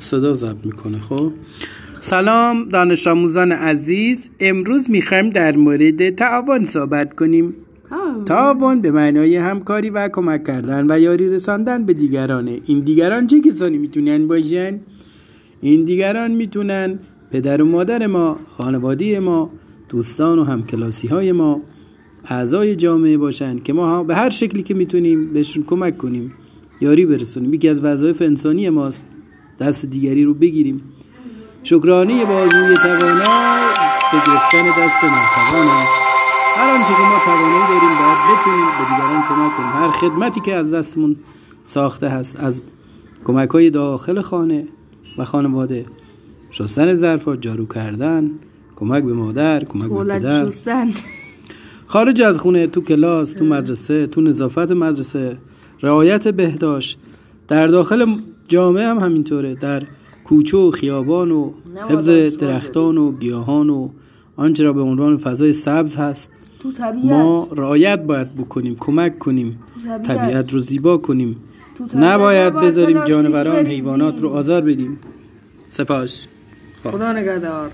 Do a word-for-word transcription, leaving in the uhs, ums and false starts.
صدا ضبط میکنه. خب سلام دانش آموزان عزیز، امروز میخوایم در مورد تعاون صحبت کنیم. تعاون به معنای همکاری و کمک کردن و یاری رساندن به دیگرانه. این دیگران چه کسانی میتونن باشن؟ این دیگران میتونن پدر و مادر ما، خانواده ما، دوستان و همکلاسی های ما، اعضای جامعه باشن که ما به هر شکلی که میتونیم بهشون کمک کنیم، یاری برسونیم. یکی از وظایف انسانی ماست دست دیگری رو بگیریم. شکرانه بازوی توانا به گرفتن دست ناتوان است. هر آنچه که ما توانایی داریم باید بتونیم به دیگران کمک کنیم. هر خدمتی که از دستمون ساخته هست، از کمک‌های داخل خانه و خانواده، شستن ظرف‌ها، جارو کردن، کمک به مادر، کمک به پدر، خارج از خونه، تو کلاس، تو مدرسه، تو نظافت مدرسه، رعایت بهداشت، در داخل جامعه هم همینطوره، در کوچه و خیابان و حفظ درختان و گیاهان و آنچه را به عنوان فضای سبز هست تو طبیعت. ما رعایت باید بکنیم، کمک کنیم، طبیعت. طبیعت رو زیبا کنیم، نباید بذاریم جانوران، حیوانات رو آزار بدیم. سپاس، خدا نگهدار.